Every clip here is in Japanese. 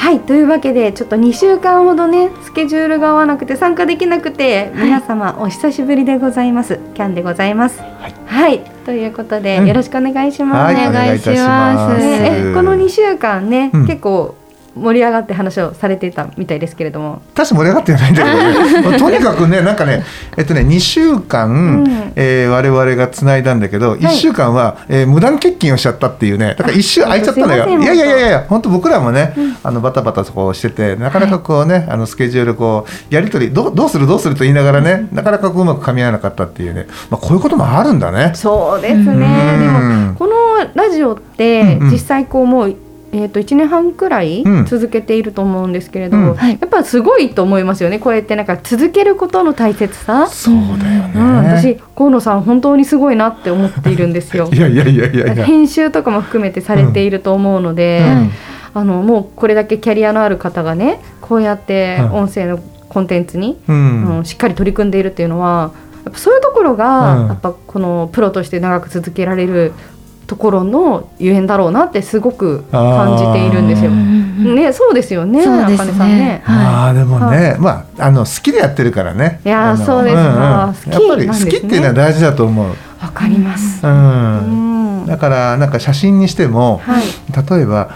はい、というわけでちょっと2週間ほどねスケジュールが合わなくて参加できなくて、はい、皆様お久しぶりでございます。キャンでございます。はい、はい、ということで、よろしくお願いします。はい、お願いいたします。この2週間ね、結構盛り上がって話をされてたみたいですけれども、確か盛り上がってないんだけど、ね、とにかくね、なんかね、2週間、我々がつないだんだけど、1週間は、無断欠勤をしちゃったっていうね、だから1週空いちゃったのよ。いや本当僕らもね、バタバタこうしてて、なかなかこうね、スケジュールこうやり取りどうすると言いながらね、なかなかこううまく噛み合わなかったっていうね、まあ、こういうこともあるんだね。そうですね。でもこのラジオって、実際こうもう1年半くらい続けていると思うんですけれども、やっぱすごいと思いますよね。これってなんか続けることの大切さ。そうだよね。私河野さん本当にすごいなって思っているんですよ。いや編集とかも含めてされていると思うので、もうこれだけキャリアのある方がね、こうやって音声のコンテンツに、しっかり取り組んでいるっていうのは、やっぱそういうところがやっぱこのプロとして長く続けられるところのゆえんだろうなってすごく感じているんですよ、ね、そうですよね。そうですね、さんね、はい、でもね、まあ、好きでやってるからね。いや、そうです、やっぱり好きっていうのは大事だと思う。わかります、だからなんか写真にしても、例えば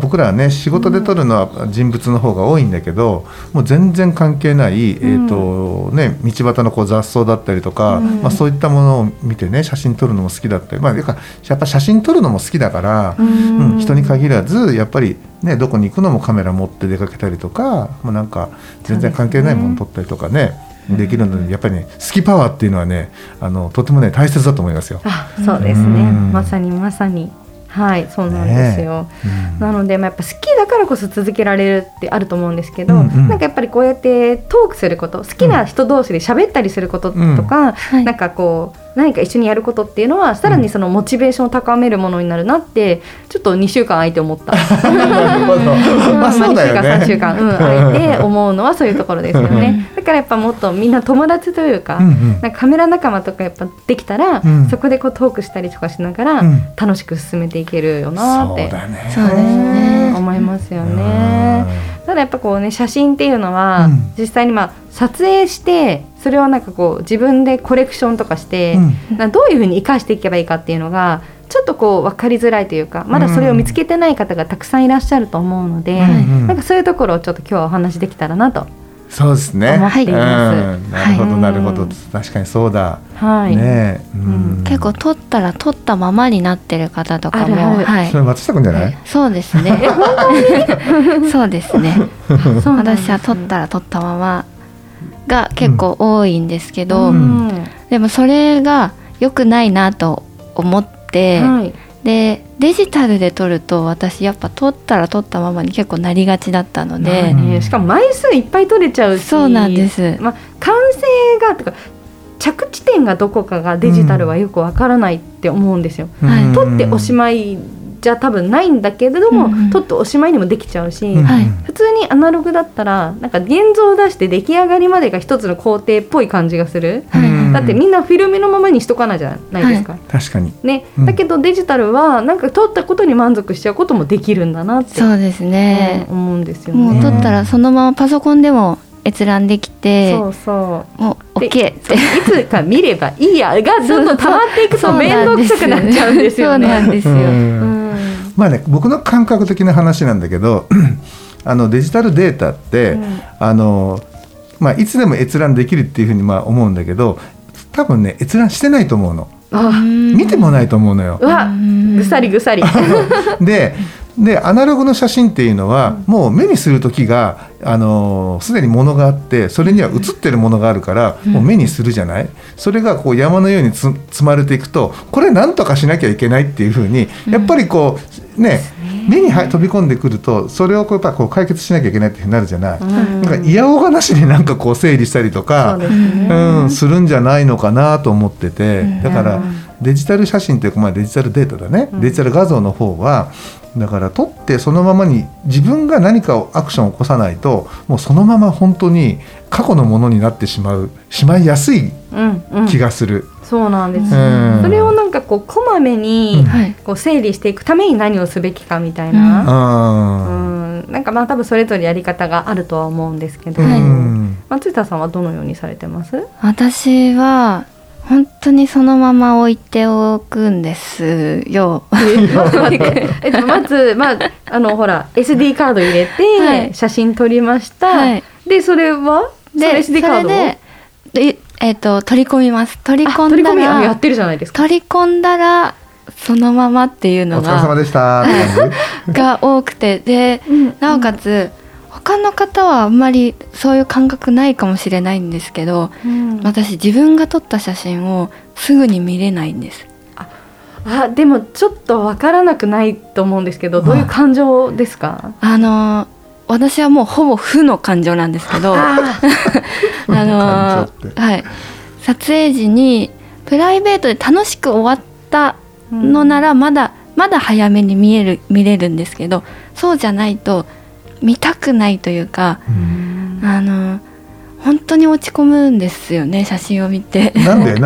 僕らはね仕事で撮るのは人物の方が多いんだけど、もう全然関係ない、道端のこう雑草だったりとか、そういったものを見てね写真撮るのも好きだったり、やっぱ写真撮るのも好きだから、人に限らずやっぱりね、どこに行くのもカメラ持って出かけたりとか、もうなんか全然関係ないもの撮ったりとかね、できるので、やっぱりね好きパワーっていうのはね、とてもね大切だと思いますよ。あ、そうですね、まさにはい、そうなんですよ、なので、まあ、やっぱ好きだからこそ続けられるってあると思うんですけど、なんかやっぱりこうやってトークすること、好きな人同士で喋ったりすることとか、なんかこう何か一緒にやることっていうのはさらにそのモチベーションを高めるものになるなって、ちょっと2週間空いて思った。なるほど。まあそうだよね。2週間3週間、空いて思うのはそういうところですよね。だからやっぱもっとみんな友達というか、なんかカメラ仲間とかやっぱできたら、そこでこうトークしたりとかしながら楽しく進めていけるよなって、そうですね、思いますよね。ただやっぱこうね、写真っていうのは実際にまあ撮影してそれをなんかこう自分でコレクションとかして、どういうふうに生かしていけばいいかっていうのがちょっとこう分かりづらいというか、まだそれを見つけてない方がたくさんいらっしゃると思うので、なんかそういうところをちょっと今日はお話できたらなと。そうですね、思っています。なるほどなるほど、確かにそうだ、ね、結構撮ったら撮ったままになってる方とかも、それ松下くんじゃない？そうですねそうですね、私は撮ったら撮ったままが結構多いんですけど、でもそれが良くないなと思って、でデジタルで撮ると私やっぱ撮ったら撮ったままに結構なりがちだったので、しかも枚数いっぱい撮れちゃうし、そうなんです、まあ、完成がとか着地点がどこかがデジタルはよくわからないって思うんですよ、撮っておしまいじゃ多分ないんだけれども、撮っておしまいにもできちゃうし、普通にアナログだったらなんか現像を出して出来上がりまでが一つの工程っぽい感じがする、だってみんなフィルムのままにしとかないじゃないですか、確かに、ね、だけどデジタルはなんか撮ったことに満足しちゃうこともできるんだなって、そうですね、思うんですよね。もう撮ったらそのままパソコンでも閲覧できて、もう OK っていつか見ればいいやがどんどん溜まっていくと面倒くさくなっちゃうんですよね。そうなんですよまあね、僕の感覚的な話なんだけどデジタルデータって、いつでも閲覧できるっていうふうにまあ思うんだけど、多分ね閲覧してないと思うの。見てもないと思うのよ。うわ、ぐさりぐさりでアナログの写真っていうのは、うん、もう目にする時がすでに物があって、それには写ってるものがあるから、うん、もう目にするじゃない。それがこう山のように積まれていくと、これなんとかしなきゃいけないっていう風にやっぱりこう、ね、目に飛び込んでくると、それをこうやっぱこう解決しなきゃいけないってなるじゃない、うん、なんかいやおうがなしになんかこう整理したりとか、うん、するんじゃないのかなと思ってて、だからデジタル写真というか、まあデジタルデータだね、デジタル画像の方はだから撮ってそのままに自分が何かをアクションを起こさないと、もうそのまま本当に過去のものになってしまいやすい気がする、うんうん、そうなんです、うん、それをなんかこうこまめにこう整理していくために何をすべきかみたいな、うんうん、なんかまあ多分それぞれやり方があるとは思うんですけど、うん、松下さんはどのようにされてます？私は本当にそのまま置いておくんですよ。まず、まあ、ほら SD カード入れて、はい、写真撮りました、はい、でそれはでそれ SD カードで、取り込みます。取り込んだら取り込みやってるじゃないですか。取り込んだらそのままっていうのがお疲れ様でしたが多くて、でなおかつ、うん、他の方はあんまりそういう感覚ないかもしれないんですけど、うん、私自分が撮った写真をすぐに見れないんです。でもちょっと分からなくないと思うんですけど、どういう感情ですか？私はもうほぼ負の感情なんですけどはい、撮影時にプライベートで楽しく終わったのならまだ早めに見れるんですけど、そうじゃないと見たくないというか、本当に落ち込むんですよね、写真を見て。なんでい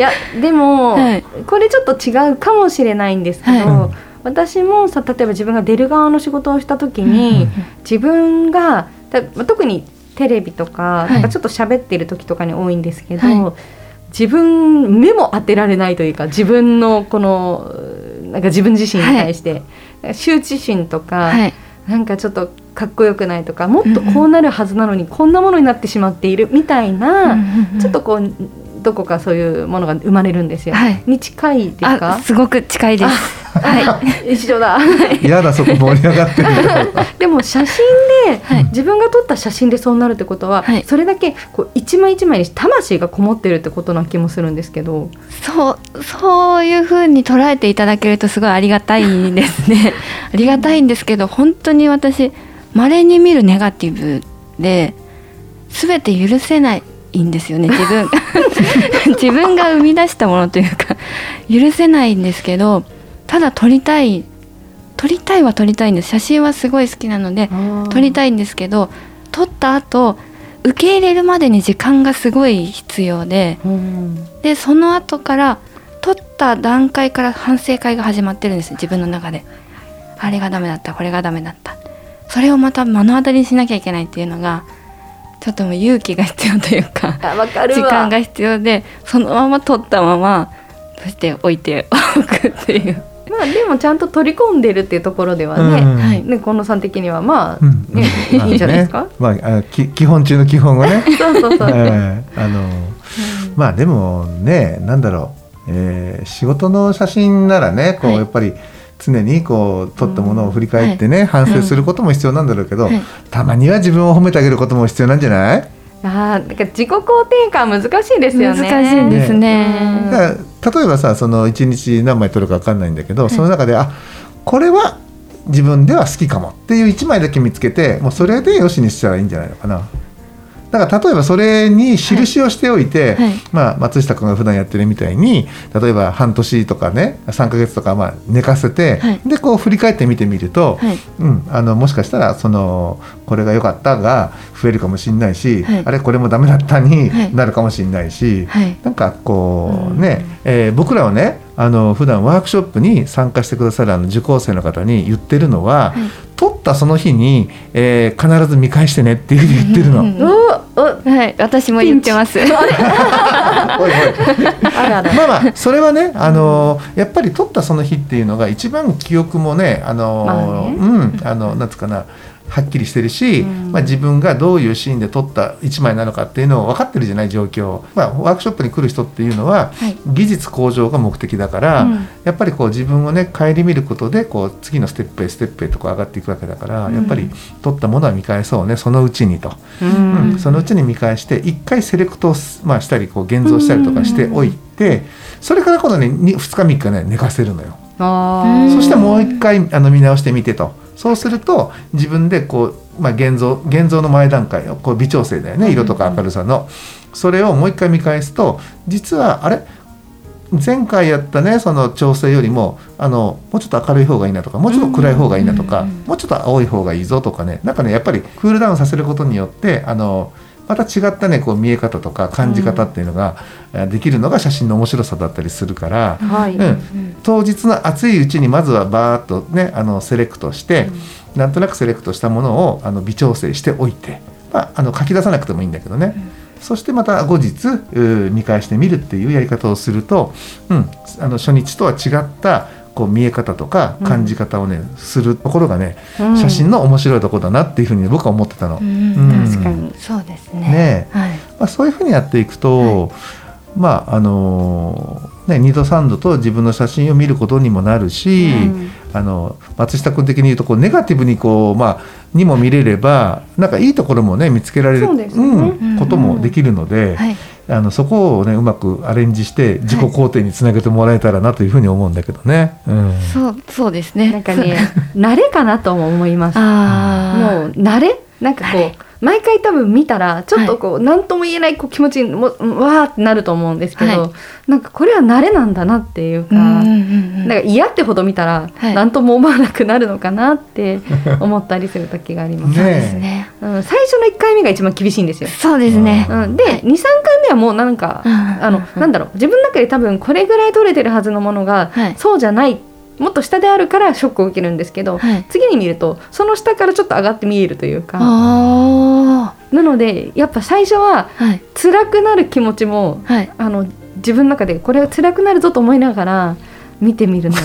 やでも、はい、これちょっと違うかもしれないんですけど、はい、私もさ、例えば自分が出る側の仕事をした時に、自分が特にテレビとか、はい、なんかちょっと喋ってる時とかに多いんですけど、はい、自分目も当てられないというか、自分のこのなんか自分自身に対して、はい、羞恥心とか、はい、なんかちょっとかっこよくないとか、もっとこうなるはずなのにこんなものになってしまっているみたいな、ちょっとこうどこかそういうものが生まれるんですよ、はい、に近いですか？すごく近いです、はい、一緒だ嫌だ、そこ盛り上がってるでも写真で、はい、自分が撮った写真でそうなるってことは、はい、それだけこう一枚一枚に魂がこもってるってことな気もするんですけど、そういう風に捉えていただけるとすごいありがたいですねありがたいんですけど、本当に私稀に見るネガティブで、全て許せないいいんですよね、自分が生み出したものというか許せないんですけど、ただ撮りたいは撮りたいんです。写真はすごい好きなので撮りたいんですけど、撮った後受け入れるまでに時間がすごい必要で、でその後から撮った段階から反省会が始まってるんです、自分の中で。あれがダメだった、これがダメだった、それをまた目の当たりにしなきゃいけないっていうのがちょっともう勇気が必要というか、時間が必要で、そのまま撮ったままそして置いておくっていうまあでもちゃんと取り込んでるっていうところではね、うん、ね、近藤さん的にはまあ、うん、ね、いいんじゃないですか、まあね、まあ、基本中の基本をねそう、まあでもね、なんだろう、仕事の写真ならね、こう、はい、やっぱり常にこう撮ったものを振り返ってね、はい、反省することも必要なんだろうけど、はい、たまには自分を褒めてあげることも必要なんじゃない？なんか自己肯定感難しいですよね。難しいですね。だから例えばさ、その1日何枚撮るか分かんないんだけど、その中で、はい、あ、これは自分では好きかもっていう1枚だけ見つけて、もうそれでよしにしたらいいんじゃないのかな。だから例えばそれに印をしておいて、はいはい、まあ、松下君が普段やってるみたいに、例えば半年とかね、3ヶ月とかまあ寝かせて、はい、でこう振り返って見てみると、はい、うん、もしかしたらそのこれが良かったが増えるかもしれないし、はい、あれこれもダメだったになるかもしれないし、はいはい、なんかこうね、僕らはね、普段ワークショップに参加してくださる受講生の方に言ってるのは、はい、撮ったその日に、必ず見返してねっていうふうに言ってるの、はい、私も言ってますおいおいまあそれはね、やっぱり撮ったその日っていうのが一番記憶もね、なんつうかな、はっきりしてるし、まあ、自分がどういうシーンで撮った1枚なのかっていうのを分かってるじゃない状況、まあ、ワークショップに来る人っていうのは技術向上が目的だから、はい、やっぱりこう自分をね顧みることでこう次のステップへステップへとこう上がっていくわけだから、やっぱり撮ったものは見返そうねそのうちにと、そのうちに見返して1回セレクトを、まあ、したりこう現像したりとかしておいて、それから今度ね 2日3日ね寝かせるのよ。あ、そしてもう一回見直してみてと、そうすると自分でこう、まあ、現像の前段階をこう微調整だよね、色とか明るさの、それをもう一回見返すと、実はあれ前回やったねその調整よりももうちょっと明るい方がいいなとか、もうちょっと暗い方がいいなとか、もうちょっと青い方がいいぞとかね、なんかねやっぱりクールダウンさせることによってまた違ったねこう見え方とか感じ方っていうのができるのが写真の面白さだったりするから、当日の暑いうちにまずはバーッとねセレクトして、なんとなくセレクトしたものを微調整しておいて、まあ、書き出さなくてもいいんだけどね、そしてまた後日見返してみるっていうやり方をすると、初日とは違ったこう見え方とか感じ方をね、するところがね、写真の面白いところだなっていうふうに僕は思ってたの、確かにそうですね、はい、まあ、そういうふうにやっていくと、まあね、2度3度と自分の写真を見ることにもなるし、松下君的に言うとこうネガティブにこう、まあ、にも見れればなんかいいところもね見つけられる、こともできるので、そこをねうまくアレンジして自己肯定につなげてもらえたらなというふうに思うんだけどね、そうですね、なんかね慣れかなとも思います。もう慣れなんかこう毎回多分見たらちょっとこう何とも言えないこう気持ちにわーってなると思うんですけど、なんかこれは慣れなんだなっていうか、なんか嫌ってほど見たら何とも思わなくなるのかなって思ったりする時があります。そうですね、最初の1回目が一番厳しいんですよ。そうですね、で 2,3 回目はもうなんかなんだろう、自分の中で多分これぐらい撮れてるはずのものが、そうじゃない、もっと下であるからショックを受けるんですけど、次に見るとその下からちょっと上がって見えるというか、なのでやっぱ最初は辛くなる気持ちも、自分の中でこれは辛くなるぞと思いながら見てみるの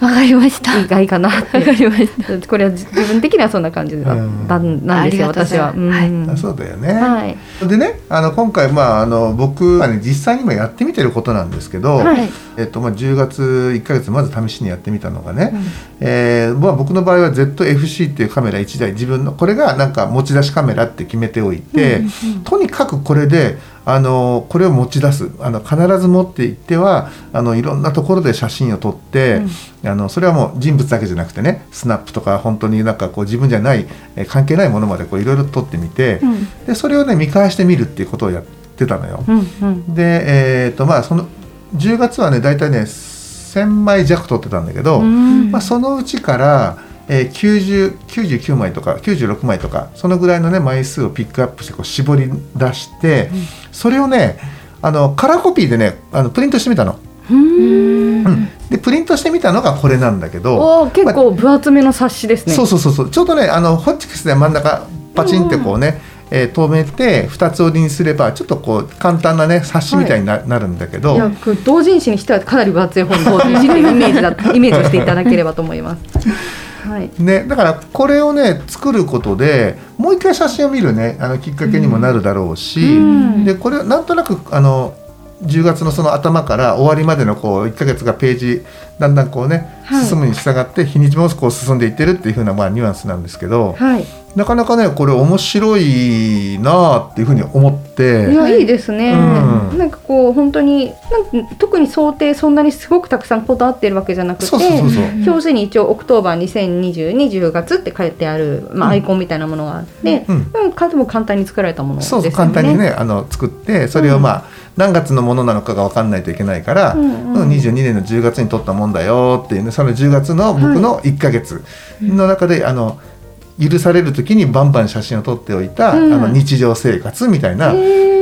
わかりました、意外かなってわかりましたこれは自分的にはそんな感じだったんですよ、私は。そうだよね、でね今回、僕はね実際に今やってみてることなんですけど、10月1ヶ月まず試しにやってみたのがね、僕の場合は Z fc っていうカメラ1台、自分のこれがなんか持ち出しカメラって決めておいて、とにかくこれでこれを持ち出す、必ず持っていっては、いろんなところで写真を撮って、それはもう人物だけじゃなくてね、スナップとか本当になんかこう自分じゃない、関係ないものまでこういろいろ撮ってみて、でそれをね見返してみるっていうことをやってたのよ、で、その10月はねだいたいね1000枚弱撮ってたんだけど、そのうちから99枚とか96枚とかそのぐらいのね枚数をピックアップしてこう絞り出して、それをねカラーコピーでねプリントしてみたの。でプリントしてみたのがこれなんだけど、結構分厚めの冊子ですね。そうちょうどねホッチキスで真ん中パチンってこうね、止めて2つ折りにすればちょっとこう簡単なね冊子みたいに なるんだけど、同人誌にしてはかなり分厚い本同人誌のイメージをしていただければと思いますね、だからこれをね作ることでもう一回写真を見るねきっかけにもなるだろうし、でこれなんとなく10月のその頭から終わりまでのこう1ヶ月がページだんだんこうね、進むに従って日にちもこう進んでいってるっていう風なニュアンスなんですけど、なかなかねこれ面白いなっていう風に思って、いいですね、なんかこう本当に特に想定そんなにすごくたくさんこだわってるわけじゃなくて、表紙に一応オクトーバー2020 20月って書いてある、アイコンみたいなものがあって、でも簡単に作られたものですよね。そう簡単にね作って、それを何月のものなのかが分かんないといけないから、22年の10月に撮ったもんだよっていうね、その10月の僕の1ヶ月の中で、許される時にバンバン写真を撮っておいた、日常生活みたいな、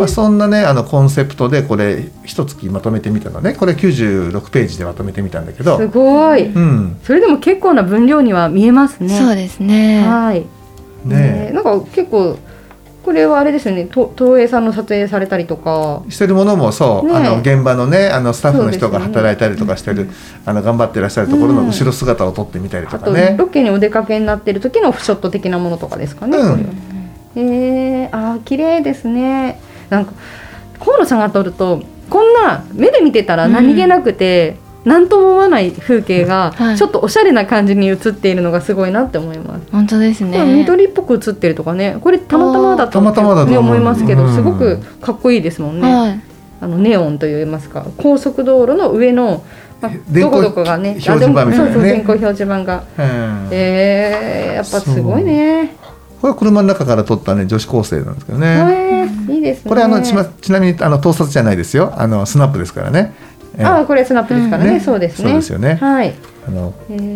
そんなねコンセプトでこれ一月まとめてみたのね。これ96ページでまとめてみたんだけど、すごい、それでも結構な分量には見えますね。そうですね、なんか結構これはあれですね、東映さんの撮影されたりとかしてるものもそう、ね、現場のね、スタッフの人が働いたりとかしてる、ね、頑張ってらっしゃるところの後ろ姿を撮ってみたりとかね、うん、あとロケにお出かけになってる時のショット的なものとかですかね、うん、これあ綺麗ですね。なんか河野さんが撮るとこんな目で見てたら何気なくて、うん、何とも思わない風景がちょっとおしゃれな感じに映っているのがすごいなって思います、はい、本当ですね。緑っぽく映ってるとかね、これたまたまだと思いますけど、すごくかっこいいですもんね、はい、ネオンといいますか、高速道路の上の、まあ、どこどこがね電光表示板が、やっぱすごいね。これは車の中から撮った、ね、女子高生なんですけどね、いいですね。これちなみに盗撮じゃないですよ、スナップですからね。ああ、これスナップですからね、うん、そうですね、そうですよね、はい、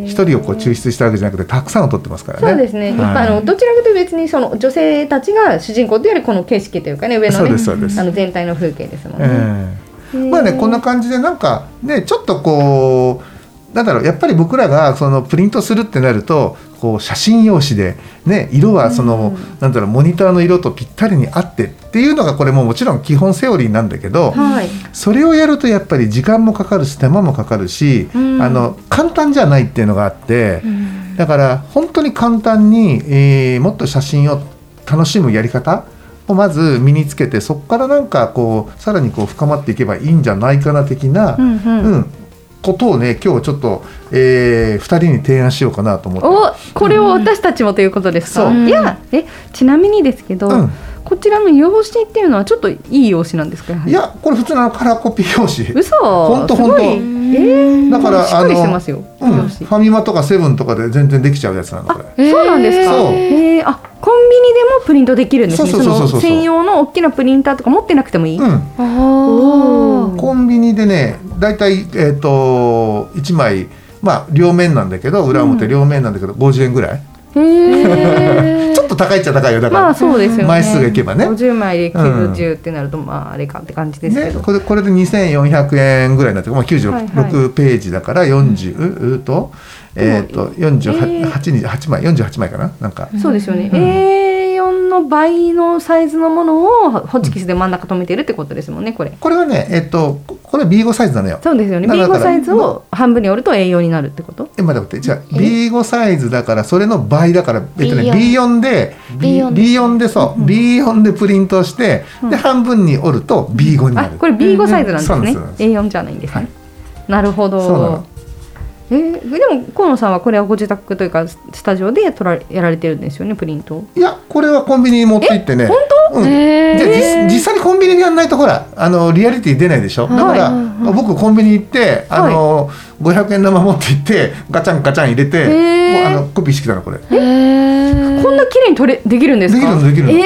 一人をこう抽出したわけじゃなくてたくさんを撮ってますからね。そうですね、はい、どちらかというと別にその女性たちが主人公というよりこの景色というかね、上のね、全体の風景ですもんね、まあね、こんな感じでなんかね、ちょっとこうなんだろう、やっぱり僕らがそのプリントするってなるとこう写真用紙で、ね、色はその、うん、なんだろう、モニターの色とぴったりに合ってっていうのがこれももちろん基本セオリーなんだけど、はい、それをやるとやっぱり時間もかかるし手間もかかるし、うん、簡単じゃないっていうのがあって、うん、だから本当に簡単に、もっと写真を楽しむやり方をまず身につけて、そこからなんかこうさらにこう深まっていけばいいんじゃないかな的な、うんうんうん、ことをね、今日ちょっと、2人に提案しようかなと思って。お、これを私たちもということですか、うん、いや、ちなみにですけど、うん、こちらの用紙っていうのはちょっといい用紙なんですか。いや、これ普通のカラーコピー用紙。嘘、ほんとほんと、だからしっかりしてますよ、うん、ファミマとかセブンとかで全然できちゃうやつなのこれ。そうなんですか。そう、あ、コンビニでもプリントできるんですね。そうそうそうそうそう、その専用の大きなプリンターとか持ってなくてもいい、うん、お、コンビニでね、だいたい、1枚、まあ、両面なんだけど、裏表両面なんだけど、うん、50円ぐらい。へちょっと高いっちゃ高いよ、だから、まあそうですよね、枚数がいけばね、50枚で90ってなると、うん、まああれかって感じですけど、ね、これで2400円ぐらいになって、まあ、96、はいはい、ページだから40、うん、と48枚、48枚かな、なんかそうですよね、うん、A4 の倍のサイズのものをホチキスで真ん中留めてるってことですもんね、これ。これはね、これ B5 サイズなのよ。そうですよね、 B5 サイズを半分に折ると A4 になるってこと。まあ、だってじゃあ B5 サイズだからそれの倍だから、B4 で B4 でそう B4 でプリントして、うん、で半分に折ると B5 になる。あ、これ B5 サイズなんですね、うん、そうです、A4 じゃないんですね、はい、なるほど。そうなの。でも河野さんはこれはご自宅というかスタジオでやられてるんですよね、プリント。いや、これはコンビニに持って行ってね。本当、うん、じゃあ実際にコンビニでやらないとほらリアリティ出ないでしょ、はい、だから、はい、僕コンビニ行って500円玉持って行ってガチャンガチャン入れて、もうコピーしてきたのこれ。こんな綺麗にできるんですか。できるの、結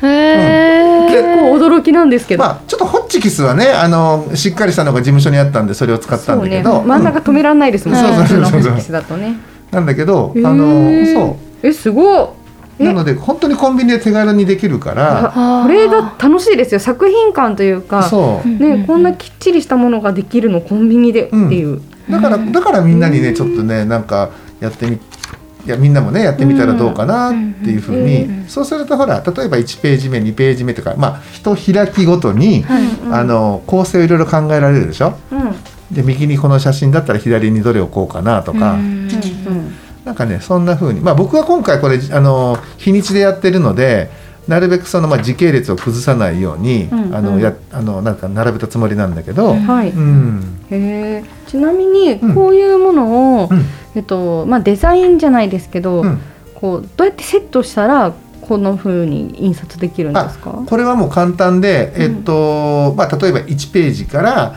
構驚きなんですけど、まあ、ちょっとホッチキスはねしっかりしたのが事務所にあったんでそれを使ったんだけど、そう、ね、真ん中止めらんないですもんね、ホッチキスだとね。なんだけどそうすごいなので本当にコンビニで手軽にできるから、これだ楽しいですよ、作品感というかそう、ね、こんなきっちりしたものができるのコンビニでっていう、うん、だからみんなにねちょっとねなんかやってみて、いやみんなもねやってみたらどうかなっていうふうに、そうするとほら例えば1ページ目2ページ目とか、まあ一開きごとに、はい、構成をいろいろ考えられるでしょ、うん、で右にこの写真だったら左にどれをこうかなとか、なんかねそんなふうに、まあ、僕は今回これ日にちでやってるのでなるべくその、まあ、時系列を崩さないように、なんか並べたつもりなんだけど、はい、うん、ちなみにこういうものを、うん、まあ、デザインじゃないですけど、うん、こうどうやってセットしたらこの風に印刷できるんですか。これはもう簡単で、まあ、例えば1ページから、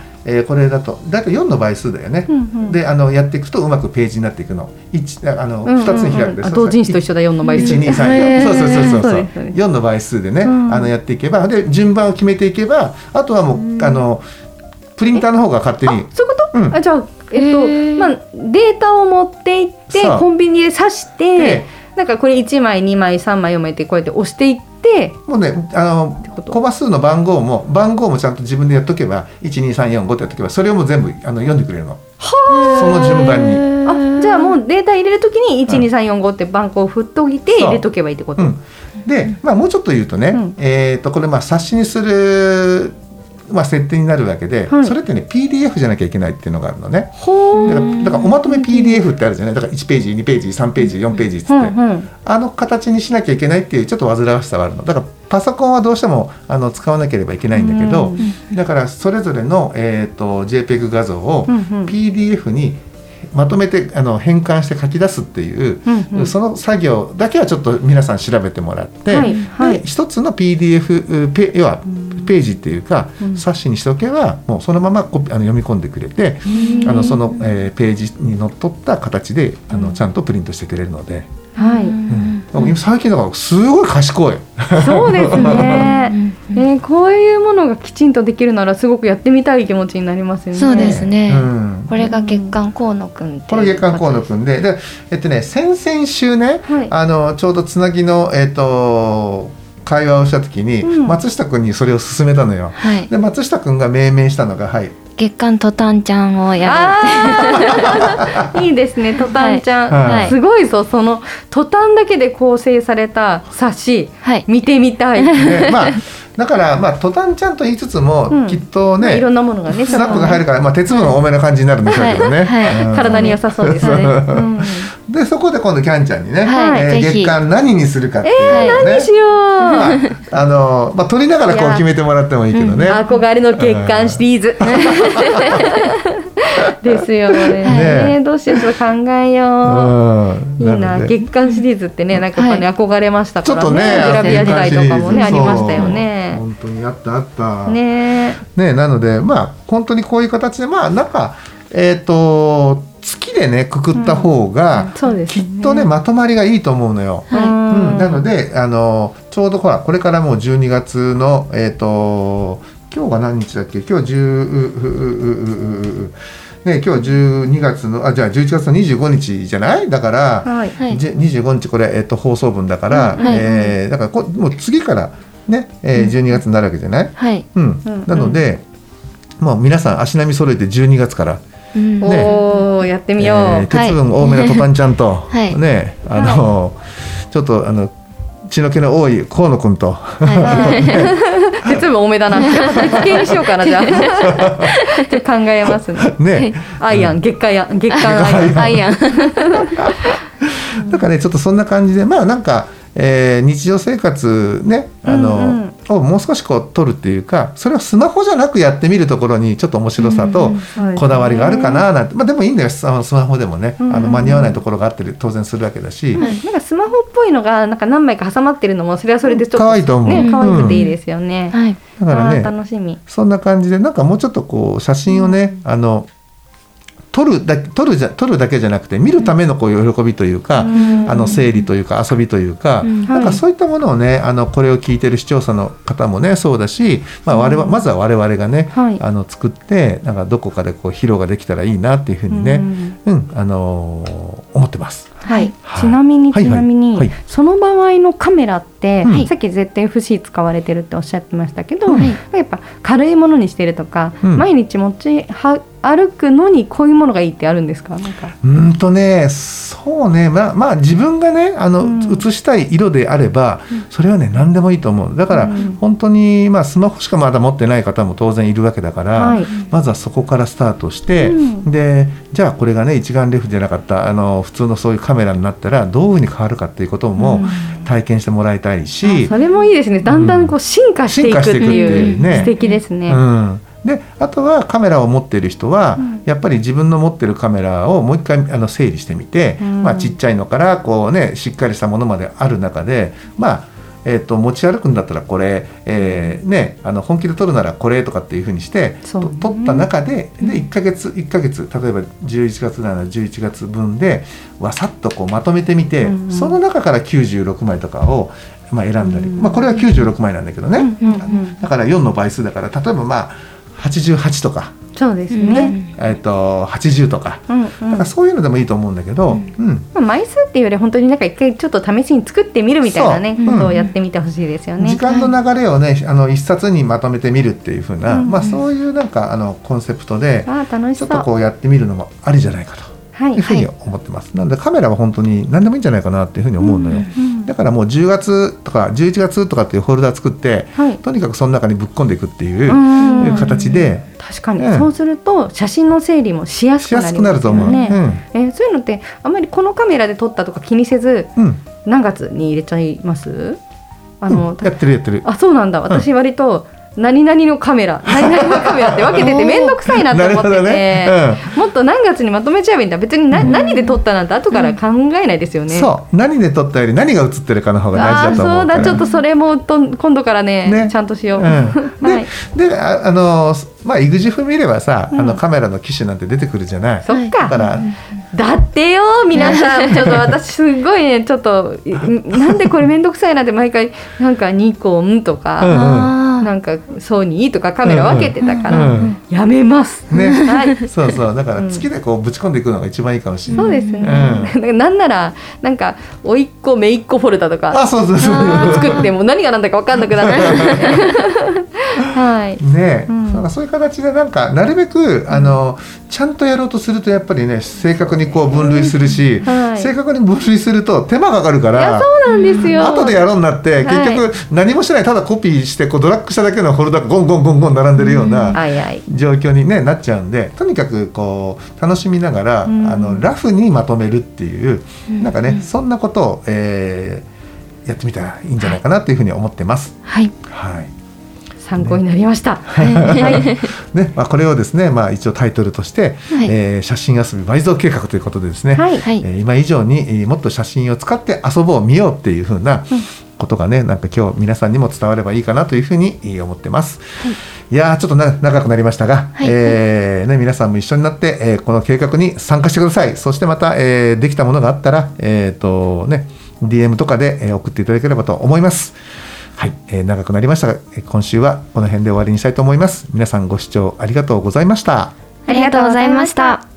これだとだいたい4の倍数だよね、うんうん、でやっていくとうまくページになっていくの12つに開くでしょ、同人誌と一緒だ、4の倍数、1、2、3、4、そう4の倍数でね、うん、やっていけばで順番を決めていけば、あとはもう、プリンターの方が勝手に。そういうこと、うん、じゃあまあ、データを持って行ってコンビニで挿して、なんかこれ1枚2枚3枚4枚ってこうやって押していって、もうね、コマ数の番号もちゃんと自分でやっとけば 1,2,3,4,5 ってやっとけば、それをもう全部読んでくれるの。はその順番に。あ、じゃあもうデータ入れるときに 1,2,3,4,5 って番号を振っといて入れとけばいいってこと、うん、で、まあ、もうちょっと言うとね、うん、これまあ冊子にするまあ、設定になるわけで、はい、それってね PDF じゃなきゃいけないっていうのがあるのね。だからおまとめ PDF ってあるじゃない。だから1ページ2ページ3ページ4ページつって、うんうん、あの形にしなきゃいけないっていうちょっと煩わしさはあるの。だからパソコンはどうしても使わなければいけないんだけど、うん、だからそれぞれの、JPEG 画像を PDF にまとめて変換して書き出すっていう、うんうん、その作業だけはちょっと皆さん調べてもらって、はいはい、で一つの PDF 要はページっていうか、うん、冊子にしておけばもうそのまま読み込んでくれて、その、ページにのっとった形でちゃんとプリントしてくれるので、はい、うん、最近だからすごい賢い。そうですね、こういうものがきちんとできるならすごくやってみたい気持ちになりますよね。そうですね、うん、これが月刊河野くんっていう、これ月刊河野くん でね、先々週ね、はい、ちょうどつなぎの会話をした時に、うん、松下くんにそれを勧めたのよ、はい、で松下くんが命名したのが、はい、月刊トタンちゃんをやるっていいですね、トタンちゃん、はいはい、すごいぞ、そのトタンだけで構成された冊子、はい、見てみたい、ね、まあだから、まあ、トタンちゃんと言いつつも、うん、きっとね、まあ、いろんなものがね、スナップが入るから、まあ、鉄分が多めな感じになるんでしょうけどね、はいはい、体に良さそうですね、うん、でそこで今度キャンちゃんにね、はい、月間何にするかっていうのね、何しよう、まあまあ、撮りながらこう決めてもらってもいいけどね、うん、憧れの月間シリーズですよ ねどうしよう、ちょっと考えよう、いいな、月刊シリーズってね、なんかやっぱね、はい、憧れましたからね、グラビア時代とかもねありましたよね。本当にあったあったねなので、まあ本当にこういう形で、まあなんか月でねくくった方が、うんね、きっとねまとまりがいいと思うのよ、はい、うん、なのでちょうどほらこれからもう12月の今日が何日だっけ、今日ね、今日12月のあじゃあ11月の25日じゃない、だから、はいはい、25日これ、放送分だから、うんはいだからもう次から、ね12月になるわけじゃない、うんはいうんうん、なので、うん、もう皆さん足並み揃えて12月から、うんね、おやってみよう、鉄分多めのトタンちゃんと、はいねはい、ちょっと血の気の多い河野くんと、はいね、鉄分多めだなって月経にしようかなじゃあちょっと考えます ねアイアン、月間アイアンだからね、ちょっとそんな感じで、まあなんか、日常生活ねをもう少しこう撮るっていうか、それはスマホじゃなくやってみるところにちょっと面白さとこだわりがあるかななんて、まあ、でもいいんだよ、スマホでもね、間に合わないところがあって当然するわけだし、うん、なんかスマホっぽいのがなんか何枚か挟まってるのもそれはそれでちょっと可愛いと思う、ね、可愛くていいですよね、うんはい、だからね楽しみ、そんな感じでなんかもうちょっとこう写真をね、うん、撮るだけじゃなくて見るためのこう喜びというか、うん、整理というか遊びというか、うん、なんかそういったものをねこれを聞いてる視聴者の方もねそうだし、まあまずは我々がね、はい、作ってなんかどこかでこう披露ができたらいいなっていうふうにね、うんうん、思ってます、はいはい、ちなみに、はいはい、その場合のカメラって、はい、さっき Z f c 使われてるっておっしゃってましたけど、はい、やっぱ軽いものにしてるとか、うん、毎日歩くのにこういうものがいいってあるんですか？なんかね、そうね、まあ自分がね写したい色であれば、うん、それはね何でもいいと思う。だから、うん、本当に、まあ、スマホしかまだ持ってない方も当然いるわけだから、はい、まずはそこからスタートして、うん、でじゃあこれがね一眼レフじゃなかった普通のそういうカメラになったらどういうふうに変わるかっていうことも体験してもらいたいし、うん、それもいいですね。だんだんこう進化していくっていう、ね、素敵ですね、うんであとはカメラを持っている人は、うん、やっぱり自分の持っているカメラをもう一回整理してみて、うんまあ、ちっちゃいのからこう、ね、しっかりしたものまである中で、まあ持ち歩くんだったらこれ、ね、本気で撮るならこれとかっていう風にして、ね、撮った中で、1ヶ月例えば11月なら11月分でわさっとこうまとめてみて、うん、その中から96枚とかをまあ選んだり、うんまあ、これは96枚なんだけどね、うんうんうん、だから4の倍数だから例えばまあ88とかそうですね、80とか、うんうん、だからそういうのでもいいと思うんだけど、うんうん、まあ、枚数っていうより本当になんか一回ちょっと試しに作ってみるみたいなね、ことをやってみてほしいですよね、うん、時間の流れをね、一冊にまとめてみるっていう風な、うんうん、まあ、そういうなんかコンセプトでちょっとこうやってみるのもありじゃないかというふうに思ってます、はいはい、なのでカメラは本当に何でもいいんじゃないかなっていうふうに思うのよ、うんうん、だからもう10月とか11月とかっていうフォルダ作って、はい、とにかくその中にぶっ込んでいくっていう形で、確かに、うん、そうすると写真の整理もしやすくなりますよね、うん、そういうのってあんまりこのカメラで撮ったとか気にせず、うん、何月に入れちゃいますうん、やってるあ、そうなんだ、私割と、うん、何々のカメラって分けててめんどくさいなと思ってて、ね、うん、もっと何月にまとめちゃえばいいんだ、別に何で撮ったなんて後から考えないですよね、うん、そう何で撮ったより何が映ってるかの方が大事だと思うから、そうだ、ちょっとそれも今度からねちゃんとしよう、うんはい、でまあイグジフ見ればさ、うん、カメラの機種なんて出てくるじゃない、そっか、だから、だってよ皆さん、ちょっと私すごいね、ちょっとなんでこれめんどくさいなって毎回なんかニコンとか、うんうん、なんかソニーとかカメラ分けてたから、うんうん、やめます、ね、はい、そうそう、だから月でこうぶち込んでいくのが一番いいかもしれない、そうですね、うん、なんならなんかおいっ子めいっ子フォルダとか、あ、そうそうそう、作っても何が何だか分かんなくなるはい、ねえ、うん、なんかそういう形でなんかなるべくちゃんとやろうとするとやっぱりね、正確にこう分類するし、はい、正確に分類すると手間がかかるから、いや、そうなんですよ、後でやろうになって、はい、結局何もしてない、ただコピーしてこうドラッグしただけのフォルダがゴン並んでるような状況に、ね、なっちゃうんで、とにかくこう楽しみながら、うん、ラフにまとめるっていう、うん、なんかね、そんなことを、やってみたらいいんじゃないかなというふうに思ってます、はいはい、参考になりました、ねね、まあ、これをですね、まあ、一応タイトルとして、はい、写真遊び倍増計画ということでですね、はいはい、今以上にもっと写真を使って遊ぼう、見ようっていう風なことがね、なんか今日皆さんにも伝わればいいかなという風に思ってます、はい、いや、ちょっと長くなりましたが、はい、ね、皆さんも一緒になって、この計画に参加してください。そしてまた、できたものがあったら、ね、DM とかで送っていただければと思います。はい、長くなりましたが、今週はこの辺で終わりにしたいと思います。皆さんご視聴ありがとうございました。ありがとうございました。